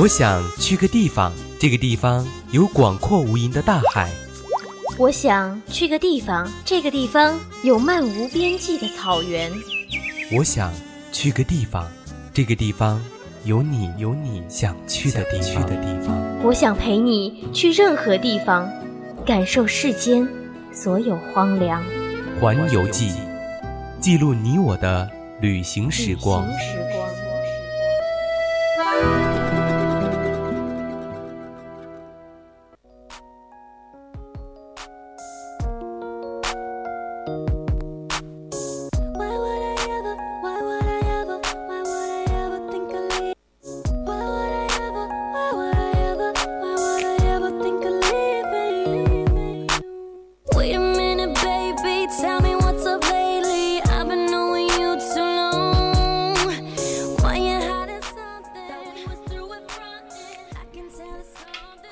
我想去个地方，这个地方有广阔无垠的大海。我想去个地方，这个地方有漫无边际的草原。我想去个地方，这个地方有你想去的地方。我想陪你去任何地方，感受世间所有荒凉。环游记，记录你我的旅行时光。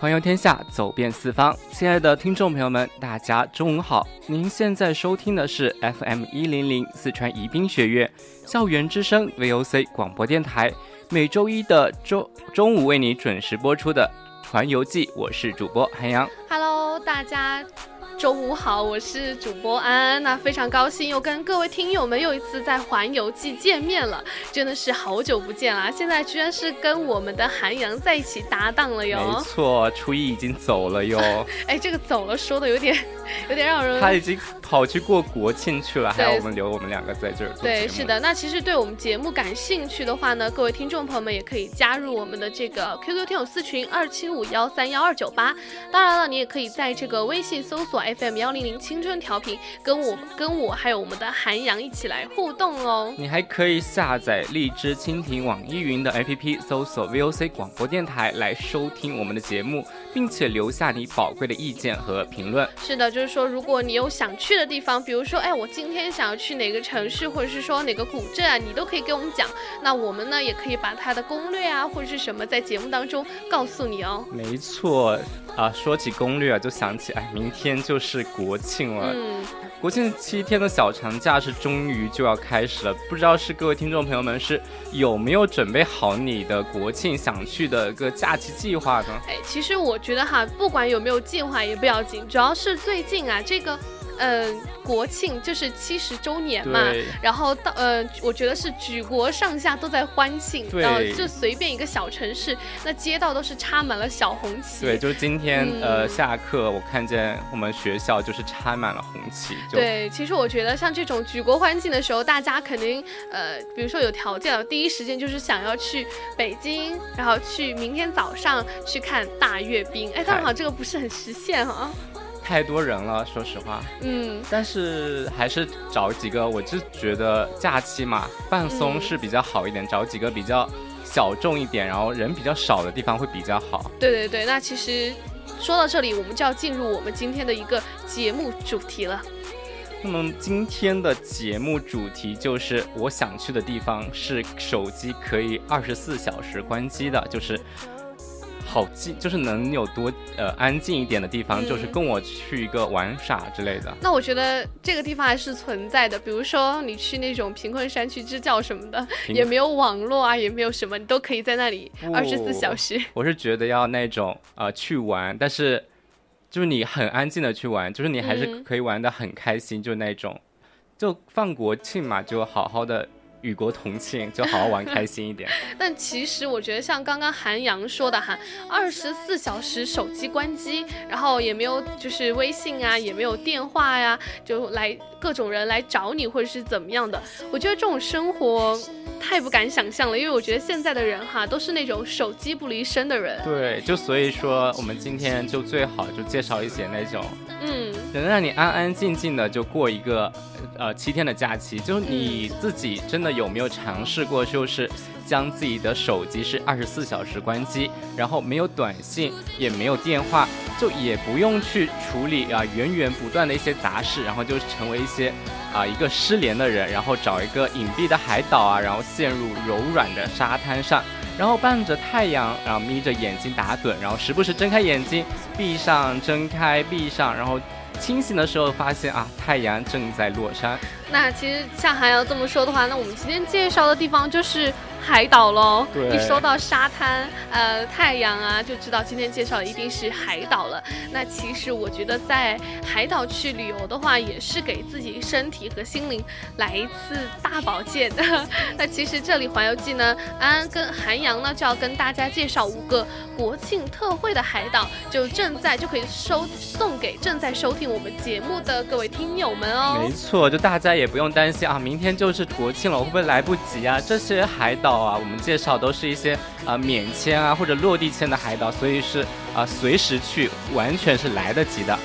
环游天下，走遍四方。亲爱的听众朋友们，大家中午好，您现在收听的是 FM100 四川宜宾学院校园之声 VOC 广播电台，每周一的中午为你准时播出的环游记，我是主播韩阳。 Hello， 大家周五好，我是主播安安，那非常高兴又跟各位听友们又一次在环游记见面了，真的是好久不见了，现在居然是跟我们的韩阳在一起搭档了哟。没错，初一已经走了哟。哎，这个走了说的有点让人，他已经跑去过国庆去了，还要我们留我们两个在这儿做节目。对，是的。那其实对我们节目感兴趣的话呢，各位听众朋友们也可以加入我们的这个 QQ 听友私群275131298，当然了，你也可以在这个微信搜索FM100 青春调频，跟我还有我们的韩阳一起来互动哦。你还可以下载荔枝、蜻蜓、网易云的 APP， 搜索 VOC 广播电台来收听我们的节目，并且留下你宝贵的意见和评论。是的，就是说如果你有想去的地方，比如说我今天想要去哪个城市，或者是说哪个古镇你都可以给我们讲，那我们呢也可以把它的攻略或者是什么在节目当中告诉你哦。没错啊，说起攻略就想起明天就是国庆了。国庆7天的小长假是终于就要开始了，不知道是各位听众朋友们是有没有准备好你的国庆想去的个假期计划呢？其实我觉得不管有没有计划也不要紧，主要是最近这个国庆就是70周年嘛，然后我觉得是举国上下都在欢庆，然后就随便一个小城市，那街道都是插满了小红旗。对，就是今天下课我看见我们学校就是插满了红旗。对，其实我觉得像这种举国欢庆的时候，大家肯定比如说有条件了，第一时间就是想要去北京，然后去明天早上去看大阅兵。但是这个不是很实现太多人了，说实话。但是还是找几个，我就觉得假期嘛，放松是比较好一点，找几个比较小众一点，然后人比较少的地方会比较好。对，那其实说到这里，我们就要进入我们今天的一个节目主题了。那么今天的节目主题就是我想去的地方是手机可以24小时关机的，就是好静，就是能有多安静一点的地方，就是跟我去一个玩耍之类的。那我觉得这个地方还是存在的，比如说你去那种贫困山区支教什么的，也没有网络也没有什么，你都可以在那里24小时。我是觉得要那种去玩，但是就是你很安静的去玩，就是你还是可以玩得很开心，就那种就放国庆嘛，就好好的与国同庆，就好好玩开心一点。但其实我觉得像刚刚韩阳说的24小时手机关机，然后也没有就是微信也没有电话就来各种人来找你或者是怎么样的，我觉得这种生活太不敢想象了，因为我觉得现在的人都是那种手机不离身的人。对，就所以说我们今天就最好就介绍一些那种能让你安安静静的就过一个7天的假期。就是你自己真的有没有尝试过，就是将自己的手机是24小时关机，然后没有短信也没有电话，就也不用去处理源源不断的一些杂事，然后就成为一些一个失联的人，然后找一个隐蔽的海岛然后陷入柔软的沙滩上，然后伴着太阳，然后眯着眼睛打盹，然后时不时睁开眼睛闭上睁开闭上，然后清醒的时候发现太阳正在落山。那其实像韩瑶这么说的话，那我们今天介绍的地方就是海岛喽。一说到沙滩太阳啊，就知道今天介绍的一定是海岛了。那其实我觉得在海岛去旅游的话，也是给自己身体和心灵来一次大保健的。那其实这里环游记呢，安安跟韩阳呢就要跟大家介绍5个国庆特惠的海岛，就可以送给正在收听我们节目的各位听友们哦。没错，就大家也不用担心啊，明天就是国庆了，我会不会来不及啊？这些海岛啊，我们介绍都是一些免签啊或者落地签的海岛，所以是随时去，完全是来得及的。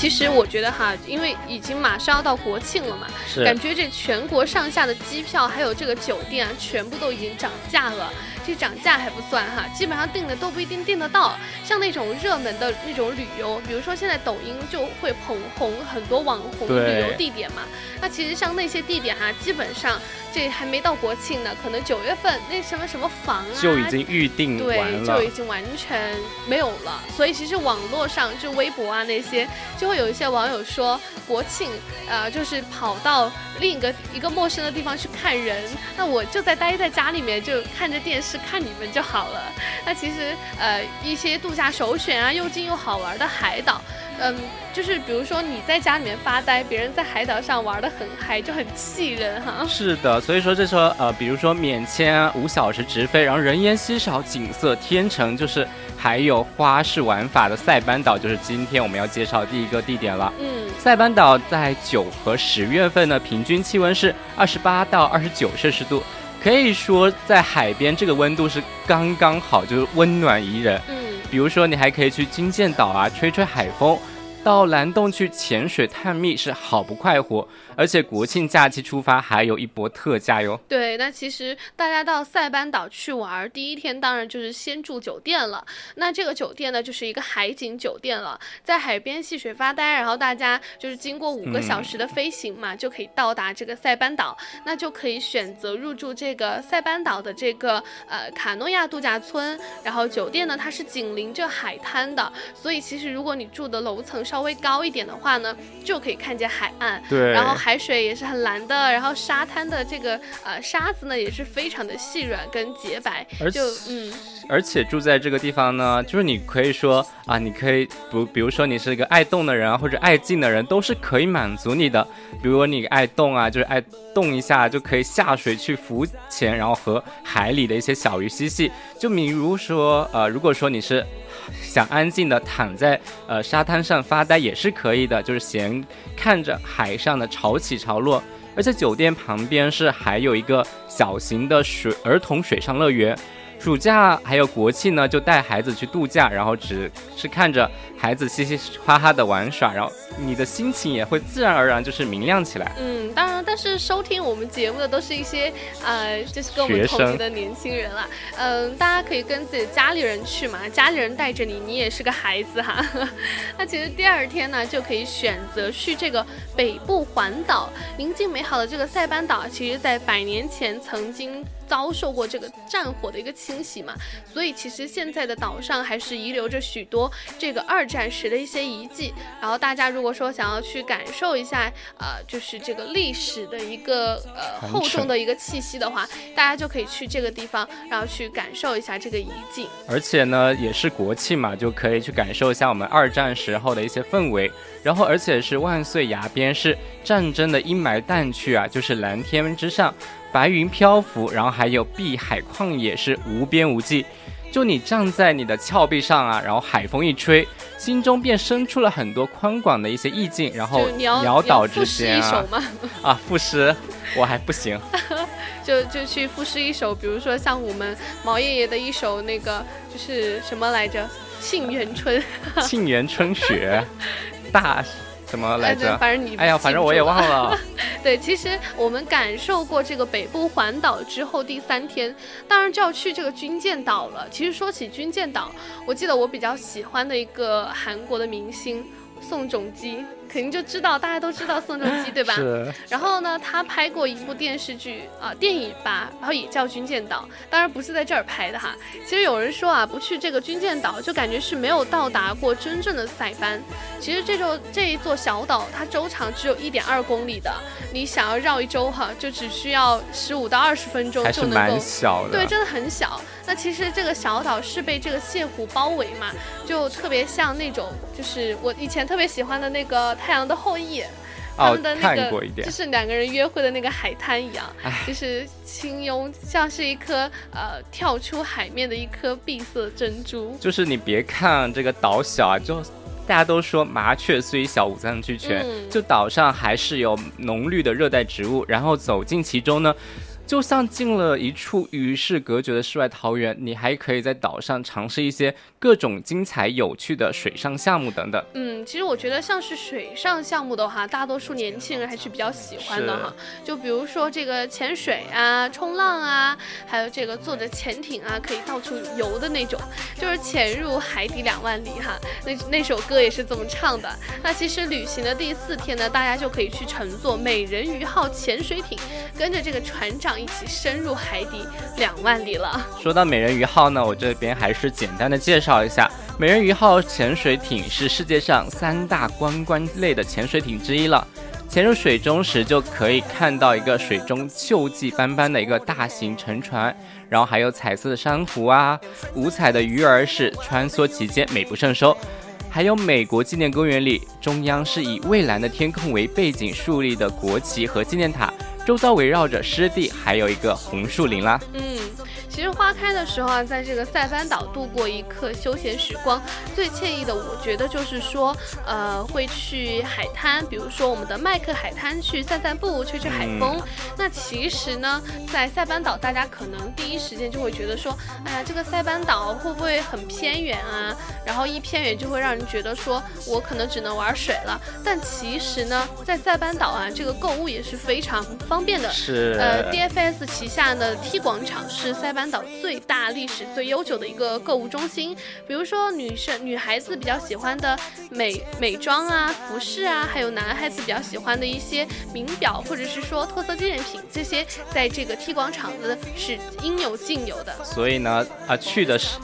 其实我觉得哈，因为已经马上要到国庆了嘛，感觉这全国上下的机票还有这个酒店啊，全部都已经涨价了。这涨价还不算哈，基本上订的都不一定订得到。像那种热门的那种旅游，比如说现在抖音就会捧红很多网红旅游地点嘛。那其实像那些地点哈，基本上这还没到国庆呢，可能9月份那什么什么房啊就已经预定完了，对，就已经完全没有了。所以其实网络上就微博啊那些，就会有一些网友说国庆就是跑到另一个陌生的地方去看人，那我就待在家里面，就看着电视。看你们就好了。那其实一些度假首选啊，又近又好玩的海岛，就是比如说你在家里面发呆，别人在海岛上玩得很嗨，就很气人哈。是的，所以说这时候比如说免签5小时直飞，然后人烟稀少，景色天成，就是还有花式玩法的塞班岛，就是今天我们要介绍第一个地点了。塞班岛在9和10月份呢，平均气温是28到29摄氏度。可以说在海边这个温度是刚刚好，就是温暖宜人。比如说你还可以去金剑岛啊，吹吹海风，到蓝洞去潜水探秘，是好不快活。而且国庆假期出发还有一波特价哟。对，那其实大家到塞班岛去玩，第一天当然就是先住酒店了。那这个酒店呢，就是一个海景酒店了，在海边戏水发呆，然后大家就是经过5个小时的飞行嘛，就可以到达这个塞班岛。那就可以选择入住这个塞班岛的这个卡诺亚度假村，然后酒店呢它是紧邻着海滩的，所以其实如果你住的楼层稍微高一点的话呢，就可以看见海岸，对，然后海水也是很蓝的，然后沙滩的这个沙子呢也是非常的细软跟洁白，而且住在这个地方呢，就是你可以说啊，你可以比如说你是一个爱动的人啊，或者爱静的人，都是可以满足你的。比如说你爱动啊，就是爱动一下就可以下水去浮潜，然后和海里的一些小鱼嬉戏。就比如说如果说你是想安静的躺在沙滩上发呆也是可以的，就是闲看着海上的潮起潮落。而且酒店旁边是还有一个小型的儿童水上乐园。暑假还有国庆呢，就带孩子去度假，然后只是看着孩子嘻嘻哈哈的玩耍，然后你的心情也会自然而然就是明亮起来。当然，但是收听我们节目的都是一些就是跟我们同龄的年轻人啦。大家可以跟自己的家里人去嘛，家里人带着你，你也是个孩子哈。那其实第二天呢，就可以选择去这个北部环岛，宁静美好的这个塞班岛，其实在100年前曾经遭受过这个战火的一个清洗嘛，所以其实现在的岛上还是遗留着许多这个2战时的一些遗迹。然后大家如果说想要去感受一下就是这个历史的一个厚重的一个气息的话，大家就可以去这个地方，然后去感受一下这个遗迹。而且呢也是国庆嘛，就可以去感受一下我们2战时候的一些氛围。然后而且是万岁崖边，是战争的阴霾淡去啊，就是蓝天之上白云漂浮，然后还有碧海旷野，是无边无际。就你站在你的峭壁上啊，然后海风一吹，心中便生出了很多宽广的一些意境，然后潦倒之间啊，赋诗我还不行。就去赋诗一首，比如说像我们毛爷爷的一首那个就是什么来着，《沁园春》《沁园春雪》大什么来着？反正你哎呀，反正我也忘了。对，其实我们感受过这个北部环岛之后第3天，当然就要去这个军舰岛了。其实说起军舰岛，我记得我比较喜欢的一个韩国的明星宋仲基，肯定就知道，大家都知道宋仲基对吧？是。然后呢，他拍过一部电视剧啊、电影吧，然后也叫《军舰岛》，当然不是在这儿拍的哈。其实有人说啊，不去这个军舰岛，就感觉是没有到达过真正的塞班。其实这一座小岛，它周长只有1.2公里的，你想要绕一周哈，就只需要15到20分钟就能够。还是蛮小的。对，真的很小。那其实这个小岛是被这个泻湖包围嘛，就特别像那种，就是我以前特别喜欢的那个《太阳的后裔》，他们的那个、哦、就是2个人约会的那个海滩一样，就是清幽，像是一颗跳出海面的一颗碧色珍珠。就是你别看这个岛小啊，就大家都说麻雀虽小五脏俱全、就岛上还是有浓绿的热带植物，然后走进其中呢，就像进了一处与世隔绝的世外桃源，你还可以在岛上尝试一些各种精彩有趣的水上项目等等。嗯，其实我觉得像是水上项目的话，大多数年轻人还是比较喜欢的哈。就比如说这个潜水啊、冲浪啊，还有这个坐着潜艇啊，可以到处游的那种，就是潜入海底2万里哈。那首歌也是这么唱的。那其实旅行的第4天呢，大家就可以去乘坐美人鱼号潜水艇，跟着这个船长一起深入海底2万里了。说到美人鱼号呢，我这边还是简单的介绍一下，美人鱼号潜水艇是世界上3大观光类的潜水艇之一了。潜入水中时就可以看到一个水中锈迹斑斑的一个大型沉船，然后还有彩色的珊瑚啊，五彩的鱼儿是穿梭其间，美不胜收。还有美国纪念公园里，中央是以蔚蓝的天空为背景树立的国旗和纪念塔，周遭围绕着湿地，还有一个红树林啦。其实花开的时候啊，在这个塞班岛度过一刻休闲时光，最惬意的我觉得就是说，会去海滩，比如说我们的麦克海滩去散散步，吹吹海风。那其实呢，在塞班岛，大家可能第一时间就会觉得说，哎呀，这个塞班岛会不会很偏远啊？然后一偏远就会让人觉得说我可能只能玩水了。但其实呢，在塞班岛啊，这个购物也是非常方便的。是。DFS 旗下的 T 广场是塞班岛最大、历史最悠久的一个购物中心，比如说女孩子比较喜欢的美妆啊、服饰啊，还有男孩子比较喜欢的一些名表或者是说特色纪念品，这些在这个 T 广场呢是应有尽有的。所以呢，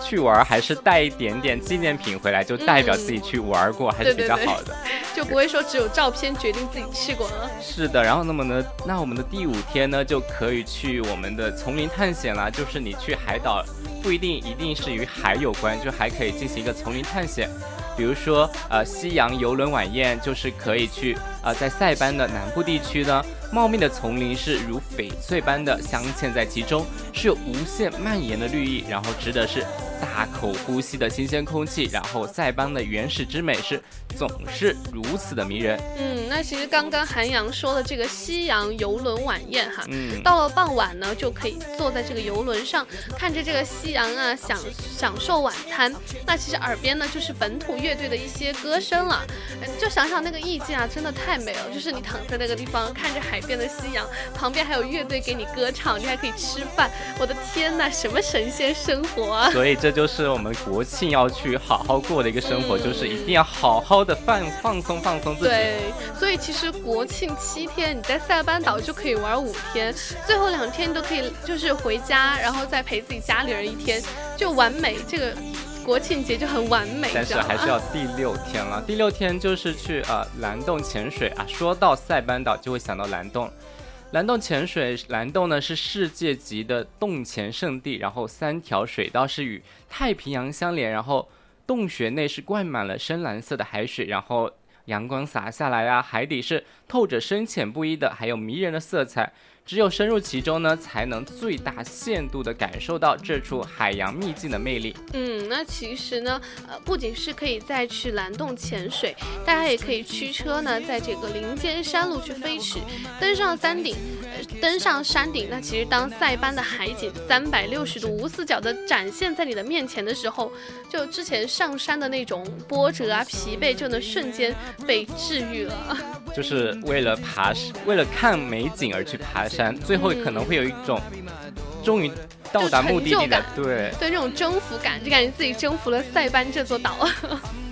去玩还是带一点点纪念品回来，就代表自己去玩过，还是比较好的。对，就不会说只有照片决定自己去过了。是的，然后那我们的第5天呢，就可以去我们的丛林探险啦，就是你去海岛不一定是与海有关，就还可以进行一个丛林探险，比如说夕阳游轮晚宴，就是可以去在塞班的南部地区呢，茂密的丛林是如翡翠般的镶嵌在其中，是有无限蔓延的绿意，然后值得是大口呼吸的新鲜空气，然后塞班的原始之美是总是如此的迷人。那其实刚刚韩阳说的这个夕阳游轮晚宴哈，到了傍晚呢，就可以坐在这个游轮上，看着这个夕阳啊，享受晚餐。那其实耳边呢就是本土乐队的一些歌声了，就想想那个意境啊，真的太美了。就是你躺在那个地方，看着海边的夕阳，旁边还有乐队给你歌唱，你还可以吃饭。我的天哪，什么神仙生活啊！所以这就是我们国庆要去好好过的一个生活，就是一定要好好的放松自己。对，所以其实国庆7天，你在塞班岛就可以玩5天，最后2天都可以就是回家，然后再陪自己家里人1天，就完美。这个国庆节就很完美，但是还是要第6天了。第6天就是去蓝洞潜水啊。说到塞班岛，就会想到蓝洞。蓝洞潜水，蓝洞呢是世界级的洞潜圣地，然后3条水道是与太平洋相连，然后洞穴内是灌满了深蓝色的海水，然后阳光洒下来啊，海底是透着深浅不一的，还有迷人的色彩。只有深入其中呢，才能最大限度地感受到这处海洋秘境的魅力。嗯，那其实呢，不仅是可以再去蓝洞潜水，大家也可以驱车呢，在这个林间山路去飞驰，登上山顶。那其实当塞班的海景360度无死角地展现在你的面前的时候，就之前上山的那种波折啊、疲惫，就能瞬间被治愈了。就是为了看美景而去爬山，最后可能会有一种终于到达目的地的，对这种征服感，就感觉自己征服了塞班这座岛。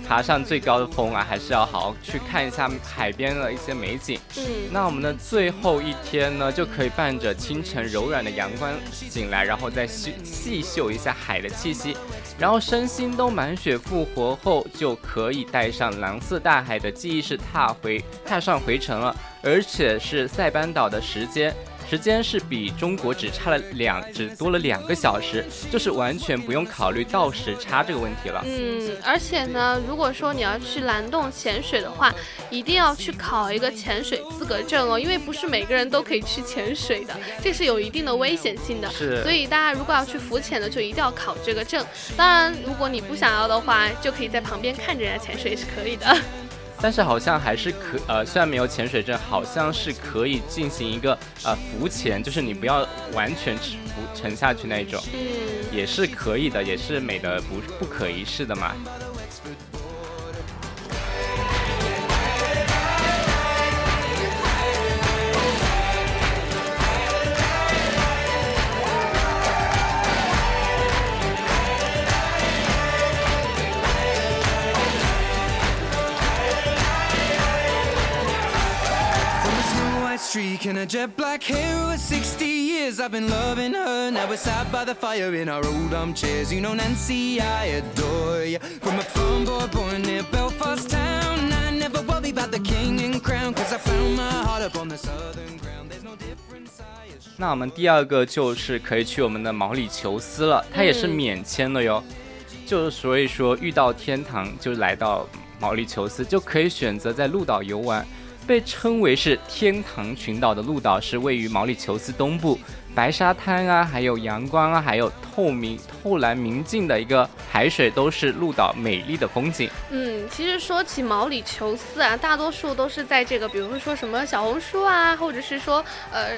爬上最高的峰啊，还是要好好去看一下海边的一些美景。嗯，那我们的最后一天呢，就可以伴着清晨柔软的阳光醒来，然后再细嗅一下海的气息，然后身心都满血复活后，就可以带上蓝色大海的记忆是踏上回程了，而且是塞班岛的时间是比中国只多了2个小时，就是完全不用考虑倒时差这个问题了。嗯，而且呢，如果说你要去蓝洞潜水的话，一定要去考一个潜水资格证哦，因为不是每个人都可以去潜水的，这是有一定的危险性的。是，所以大家如果要去浮潜的，就一定要考这个证。当然，如果你不想要的话，就可以在旁边看着人家潜水也是可以的。但是好像还是虽然没有潜水证，好像是可以进行一个浮潜，就是你不要完全沉下去那一种，也是可以的，也是美的不可一世的嘛。Can I jet black hair over 60 years? I've been loving her. Now we're sat by the fire in our old armchairs. You know, Nancy, I adore you. From a farm boy born near Belfast town, I never worry about the king and crown, cause I found my heart up on the southern ground. There's no difference. 那我们第二个就是可以去我们的毛里求斯了，它也是免签了哟。就所以说遇到天堂就来到毛里求斯，就可以选择在鹿岛游玩。被称为是天堂群岛的鹿岛是位于毛里求斯东部，白沙滩啊，还有阳光啊，还有透蓝明净的一个海水，都是鹿岛美丽的风景。嗯，其实说起毛里求斯啊，大多数都是在这个，比如说什么小红书啊，或者是说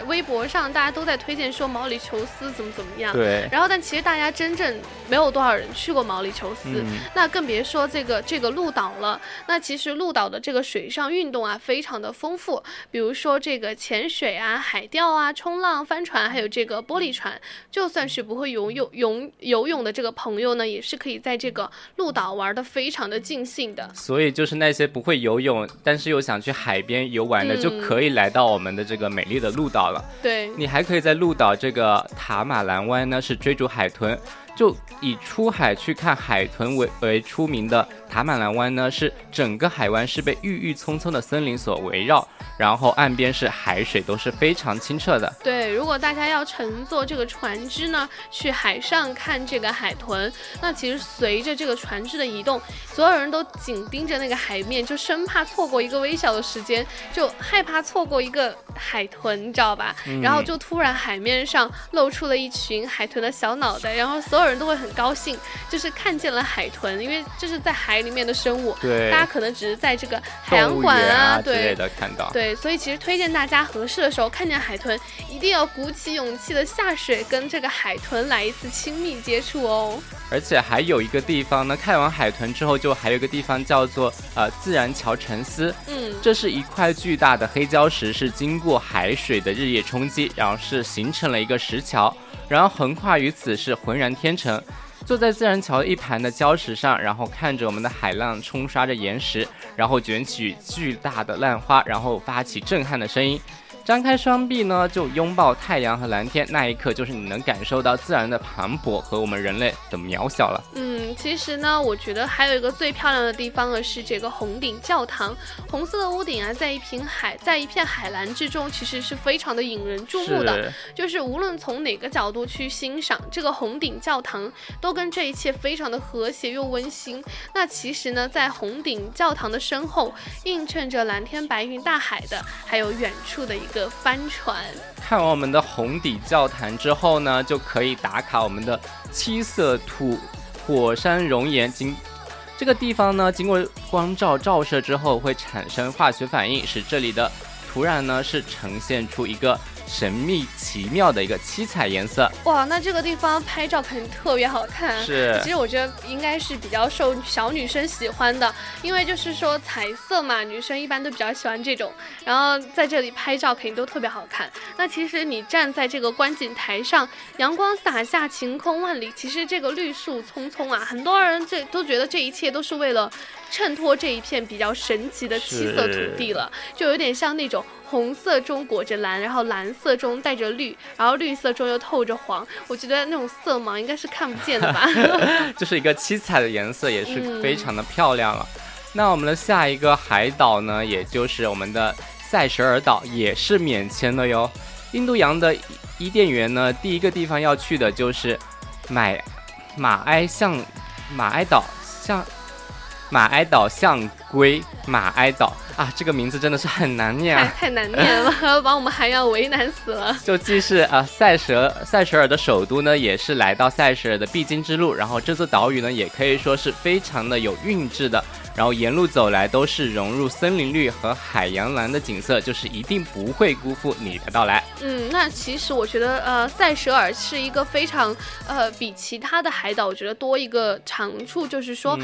微博上，大家都在推荐说毛里求斯怎么样。对。然后，但其实大家真正没有多少人去过毛里求斯，那更别说这个鹿岛了。那其实鹿岛的这个水上运动啊，非常的丰富，比如说这个潜水啊、海钓啊、冲浪、帆船，还有这个玻璃船。就算是不会游泳的这个朋友呢，也是可以在这个鹿岛玩的非常的尽兴的。所以就是那些不会游泳但是又想去海边游玩的，就可以来到我们的这个美丽的鹿岛了。对，你还可以在鹿岛这个塔马兰湾呢，是追逐海豚，就以出海去看海豚 为出名的塔马兰湾呢，是整个海湾是被郁郁葱葱的森林所围绕，然后岸边是海水，都是非常清澈的。对，如果大家要乘坐这个船只呢，去海上看这个海豚，那其实随着这个船只的移动，所有人都紧盯着那个海面，就生怕错过一个微小的时间，就害怕错过一个海豚，你知道吧？然后就突然海面上露出了一群海豚的小脑袋，然后所有人都会很高兴，就是看见了海豚，因为这是在海里面的生物。对，大家可能只是在这个海洋馆 啊之类的看到。对，所以其实推荐大家合适的时候看见海豚，一定要鼓起勇气的下水，跟这个海豚来一次亲密接触哦。而且还有一个地方呢，看完海豚之后，就还有一个地方叫做自然桥沉思。这是一块巨大的黑礁石，是经过海水的日夜冲击，然后是形成了一个石桥，然后横跨于此是浑然天成。坐在自然桥一盘的礁石上，然后看着我们的海浪冲刷着岩石，然后卷起巨大的浪花，然后发起震撼的声音。张开双臂呢，就拥抱太阳和蓝天，那一刻就是你能感受到自然的磅礴和我们人类的渺小了。其实呢，我觉得还有一个最漂亮的地方是这个红顶教堂，红色的屋顶啊，在一片海蓝之中，其实是非常的引人注目的。就是无论从哪个角度去欣赏这个红顶教堂，都跟这一切非常的和谐又温馨。那其实呢，在红顶教堂的身后，映衬着蓝天白云、大海的，还有远处的一个个帆船。看完我们的红底教坛之后呢，就可以打卡我们的七色土火山熔岩。这个地方呢，经过光照照射之后会产生化学反应，使这里的土壤呢是呈现出一个神秘奇妙的一个七彩颜色。哇，那这个地方拍照肯定特别好看。是，其实我觉得应该是比较受小女生喜欢的，因为就是说彩色嘛，女生一般都比较喜欢这种，然后在这里拍照肯定都特别好看。那其实你站在这个观景台上，阳光洒下，晴空万里，其实这个绿树葱葱啊，很多人都觉得这一切都是为了衬托这一片比较神奇的七色土地了，就有点像那种红色中裹着蓝，然后蓝色中带着绿，然后绿色中又透着黄，我觉得那种色盲应该是看不见的吧。就是一个七彩的颜色，也是非常的漂亮了。那我们的下一个海岛呢，也就是我们的塞舌尔岛，也是免签的哟。印度洋的伊甸园呢，第一个地方要去的就是马埃岛象龟啊，这个名字真的是很难念啊，太难念了，把我们还要为难死了。就既是塞舌尔的首都呢，也是来到塞舌尔的必经之路。然后这座岛屿呢，也可以说是非常的有韵致的，然后沿路走来都是融入森林绿和海洋蓝的景色，就是一定不会辜负你的到来。那其实我觉得塞舌尔是一个非常比其他的海岛我觉得多一个长处，就是说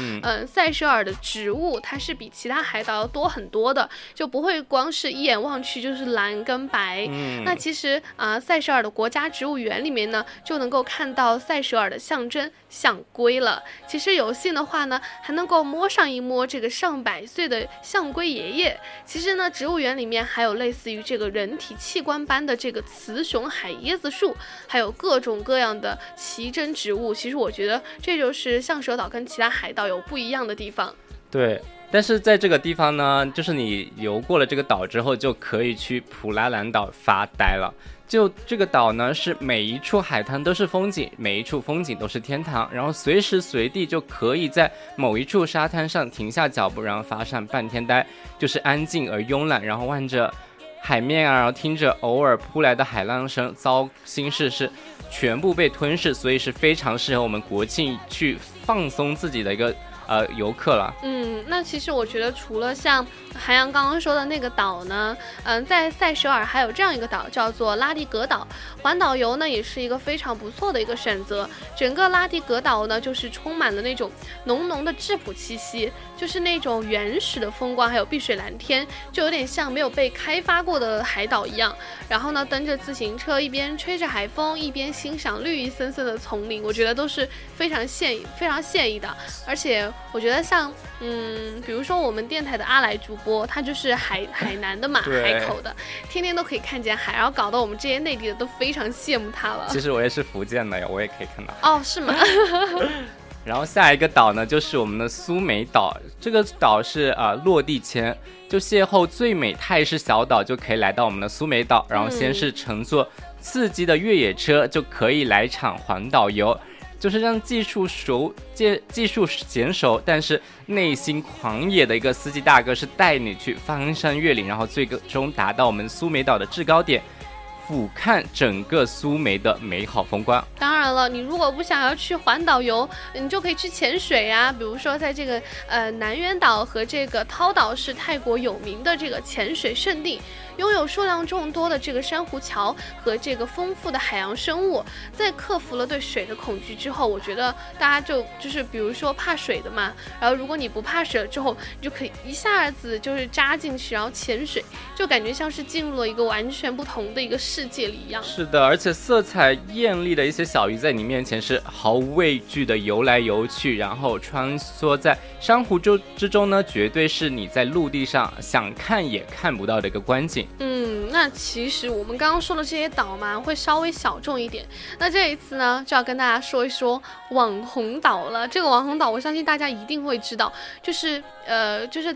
塞舌尔的植物它是比其他海岛要多很多的，就不会光是一眼望去就是蓝跟白。那其实塞舌尔的国家植物园里面呢，就能够看到塞舌尔的象征象龟了。其实有幸的话呢，还能够摸上一摸这个上百岁的象龟爷爷。其实呢，植物园里面还有类似于这个人体器官般的这个雌雄海椰子树，还有各种各样的奇珍植物。其实我觉得这就是象舌岛跟其他海岛有不一样的地方。对，但是在这个地方呢，就是你游过了这个岛之后，就可以去普拉兰岛发呆了。就这个岛呢，是每一处海滩都是风景，每一处风景都是天堂，然后随时随地就可以在某一处沙滩上停下脚步，然后发上半天呆，就是安静而慵懒，然后望着海面啊，然后听着偶尔扑来的海浪声，糟心事是全部被吞噬，所以是非常适合我们国庆去放松自己的一个游客了。那其实我觉得除了像韩阳刚刚说的那个岛呢，在塞舌尔还有这样一个岛叫做拉蒂格岛，环岛游呢也是一个非常不错的一个选择。整个拉蒂格岛呢，就是充满了那种浓浓的质朴气息，就是那种原始的风光，还有碧水蓝天，就有点像没有被开发过的海岛一样。然后呢，蹬着自行车，一边吹着海风，一边欣赏绿意森森的丛林，我觉得都是非常惬意的。而且我觉得像比如说我们电台的阿来主播，他就是海南的嘛，海口的，天天都可以看见海，然后搞得我们这些内地的都非常羡慕他了。其实我也是福建的呀，我也可以看到。哦，是吗？然后下一个岛呢，就是我们的苏梅岛。这个岛是落地签，就邂逅最美泰式小岛，就可以来到我们的苏梅岛。然后先是乘坐刺激的越野车，就可以来场环岛游。就是让技术娴熟但是内心狂野的一个司机大哥，是带你去翻山越岭，然后最终达到我们苏梅岛的制高点，俯瞰整个苏梅的美好风光。当然了，你如果不想要去环岛游，你就可以去潜水啊。比如说在这个南园岛和这个涛岛是泰国有名的这个潜水圣地，拥有数量众多的这个珊瑚礁和这个丰富的海洋生物。在克服了对水的恐惧之后，我觉得大家就是比如说怕水的嘛，然后如果你不怕水了之后，你就可以一下子就是扎进去，然后潜水，就感觉像是进入了一个完全不同的一个世界里一样。是的，而且色彩艳丽的一些小鱼在你面前是毫无畏惧的游来游去，然后穿梭在珊瑚之中呢，绝对是你在陆地上想看也看不到的一个观景。那其实我们刚刚说的这些岛嘛，会稍微小众一点。那这一次呢，就要跟大家说一说网红岛了。这个网红岛，我相信大家一定会知道，就是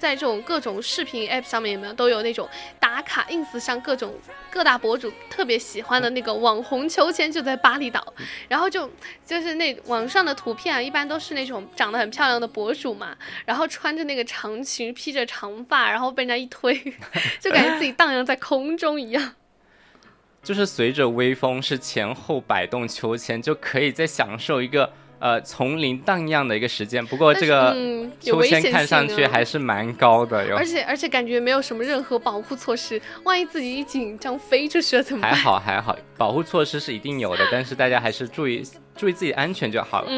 在这种各种视频 app 上面有没有都有那种打卡 ins 上各大博主特别喜欢的那个网红秋千，就在巴厘岛。然后就是那网上的图片啊，一般都是那种长得很漂亮的博主嘛，然后穿着那个长裙，披着长发，然后被人家一推，就感觉自己荡漾在空中一样。就是随着微风是前后摆动秋千，就可以再享受一个丛林荡漾的一个时间。不过这个秋千看上去还是蛮高的，而且感觉没有什么任何保护措施，万一自己一紧张飞出去了怎么办？还好保护措施是一定有的，但是大家还是注意自己安全就好了。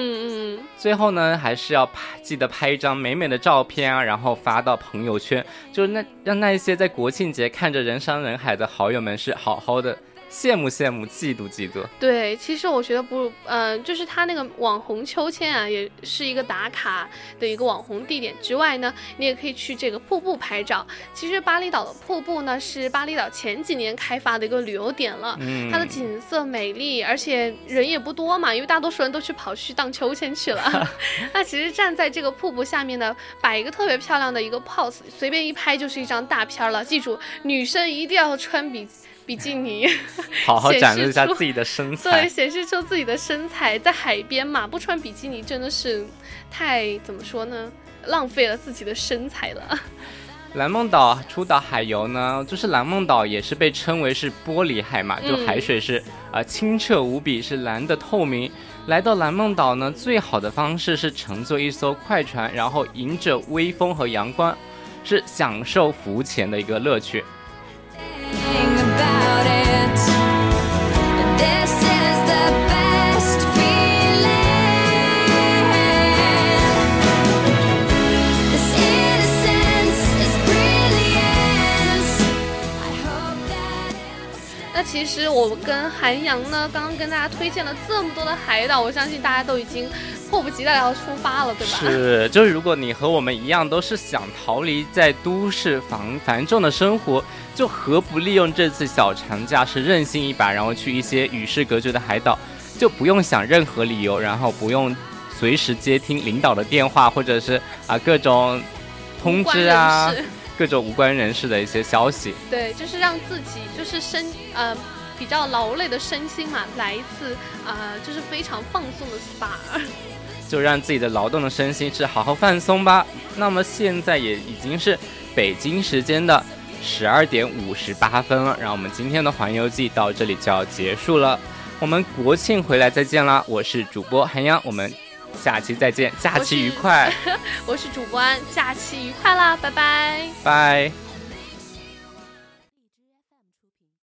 最后呢，还是要记得拍一张美美的照片啊，然后发到朋友圈，就让那一些在国庆节看着人山人海的好友们是好好的羡慕羡慕，嫉妒嫉妒。对，其实我觉得就是他那个网红秋千啊，也是一个打卡的一个网红地点之外呢，你也可以去这个瀑布拍照。其实巴厘岛的瀑布呢，是巴厘岛前几年开发的一个旅游点了。它的景色美丽，而且人也不多嘛，因为大多数人都去跑去荡秋千去了。那其实站在这个瀑布下面呢，摆一个特别漂亮的一个 pose， 随便一拍就是一张大片了。记住，女生一定要穿比基尼，好好展示一下自己的身材。对，显示出自己的身材。在海边嘛，不穿比基尼真的是太怎么说呢，浪费了自己的身材了。蓝梦岛出岛海游呢，就是蓝梦岛也是被称为是玻璃海嘛，就海水是清澈无比，是蓝的透明。来到蓝梦岛呢，最好的方式是乘坐一艘快船，然后迎着微风和阳光，是享受浮潜的一个乐趣。那其实我跟韩阳呢，刚刚跟大家推荐了这么多的海岛，我相信大家都已经迫不及待要出发了，对吧？是，就是如果你和我们一样都是想逃离在都市繁重的生活，就何不利用这次小长假是任性一把，然后去一些与世隔绝的海岛，就不用想任何理由，然后不用随时接听领导的电话，或者是各种通知啊，各种无关人士的一些消息。对，就是让自己就是比较劳累的身心嘛，来一次就是非常放松的 SPA， 就让自己的劳动的身心是好好放松吧。那么现在也已经是北京时间的12:58了，让我们今天的环游记到这里就要结束了。我们国庆回来再见啦！我是主播韩阳，我们下期再见，假期愉快。我是主播安，假期愉快啦，拜拜。拜。